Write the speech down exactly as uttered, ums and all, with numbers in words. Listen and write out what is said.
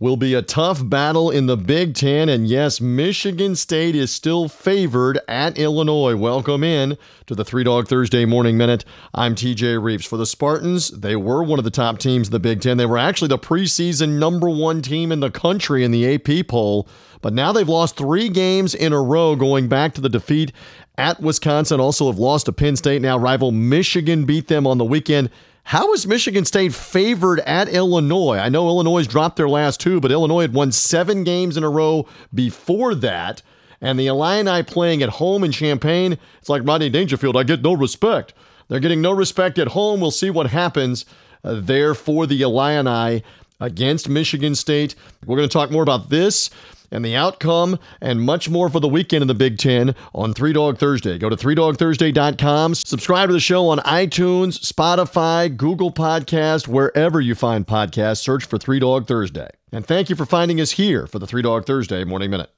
will be a tough battle in the Big Ten, and yes, Michigan State is still favored at Illinois. Welcome in to the Three Dog Thursday Morning Minute. I'm T J Reeves. For the Spartans, they were one of the top teams in the Big Ten. They were actually the preseason number one team in the country in the A P poll, but now they've lost three games in a row going back to the defeat at Wisconsin. Also have lost to Penn State. Now rival Michigan beat them on the weekend. How is Michigan State favored at Illinois? I know Illinois dropped their last two, but Illinois had won seven games in a row before that. And the Illini playing at home in Champaign, it's like Rodney Dangerfield, I get no respect. They're getting no respect at home. We'll see what happens uh, there for the Illini against Michigan State. We're going to talk more about this and the outcome and much more for the weekend in the Big Ten on Three Dog Thursday. Go to three dog thursday dot com. Subscribe to the show on iTunes, Spotify, Google Podcast, wherever you find podcasts. Search for Three Dog Thursday. And thank you for finding us here for the Three Dog Thursday Morning Minute.